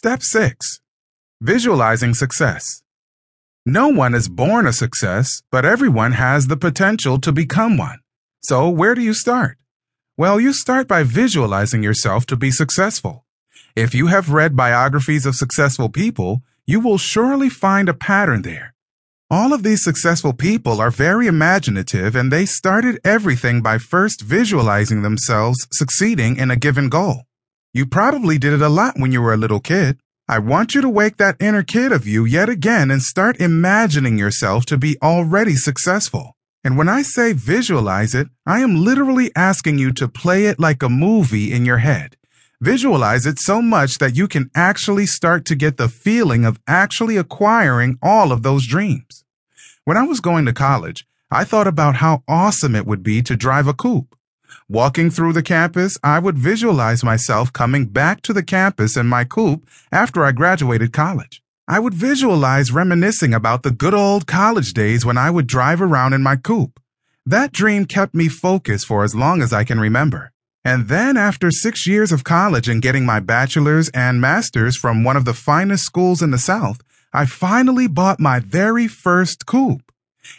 Step 6. Visualizing success. No one is born a success, but everyone has the potential to become one. So where do you start? Well, you start by visualizing yourself to be successful. If you have read biographies of successful people, you will surely find a pattern there. All of these successful people are very imaginative, and they started everything by first visualizing themselves succeeding in a given goal. You probably did it a lot when you were a little kid. I want you to wake that inner kid of you yet again and start imagining yourself to be already successful. And when I say visualize it, I am literally asking you to play it like a movie in your head. Visualize it so much that you can actually start to get the feeling of actually acquiring all of those dreams. When I was going to college, I thought about how awesome it would be to drive a coupe. Walking through the campus, I would visualize myself coming back to the campus in my coupe after I graduated college. I would visualize reminiscing about the good old college days when I would drive around in my coupe. That dream kept me focused for as long as I can remember. And then after 6 years of college and getting my bachelor's and master's from one of the finest schools in the South, I finally bought my very first coupe.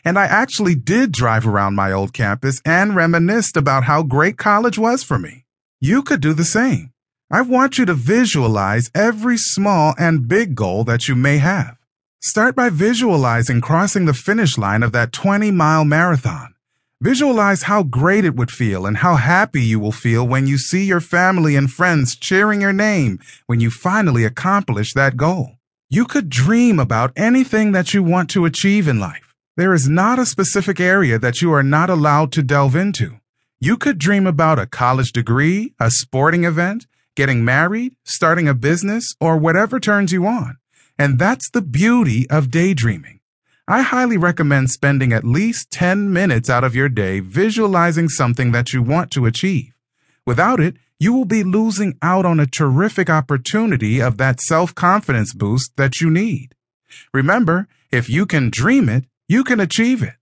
And I actually did drive around my old campus and reminisced about how great college was for me. You could do the same. I want you to visualize every small and big goal that you may have. Start by visualizing crossing the finish line of that 20-mile marathon. Visualize how great it would feel and how happy you will feel when you see your family and friends cheering your name when you finally accomplish that goal. You could dream about anything that you want to achieve in life. There is not a specific area that you are not allowed to delve into. You could dream about a college degree, a sporting event, getting married, starting a business, or whatever turns you on. And that's the beauty of daydreaming. I highly recommend spending at least 10 minutes out of your day visualizing something that you want to achieve. Without it, you will be losing out on a terrific opportunity of that self-confidence boost that you need. Remember, if you can dream it, you can achieve it.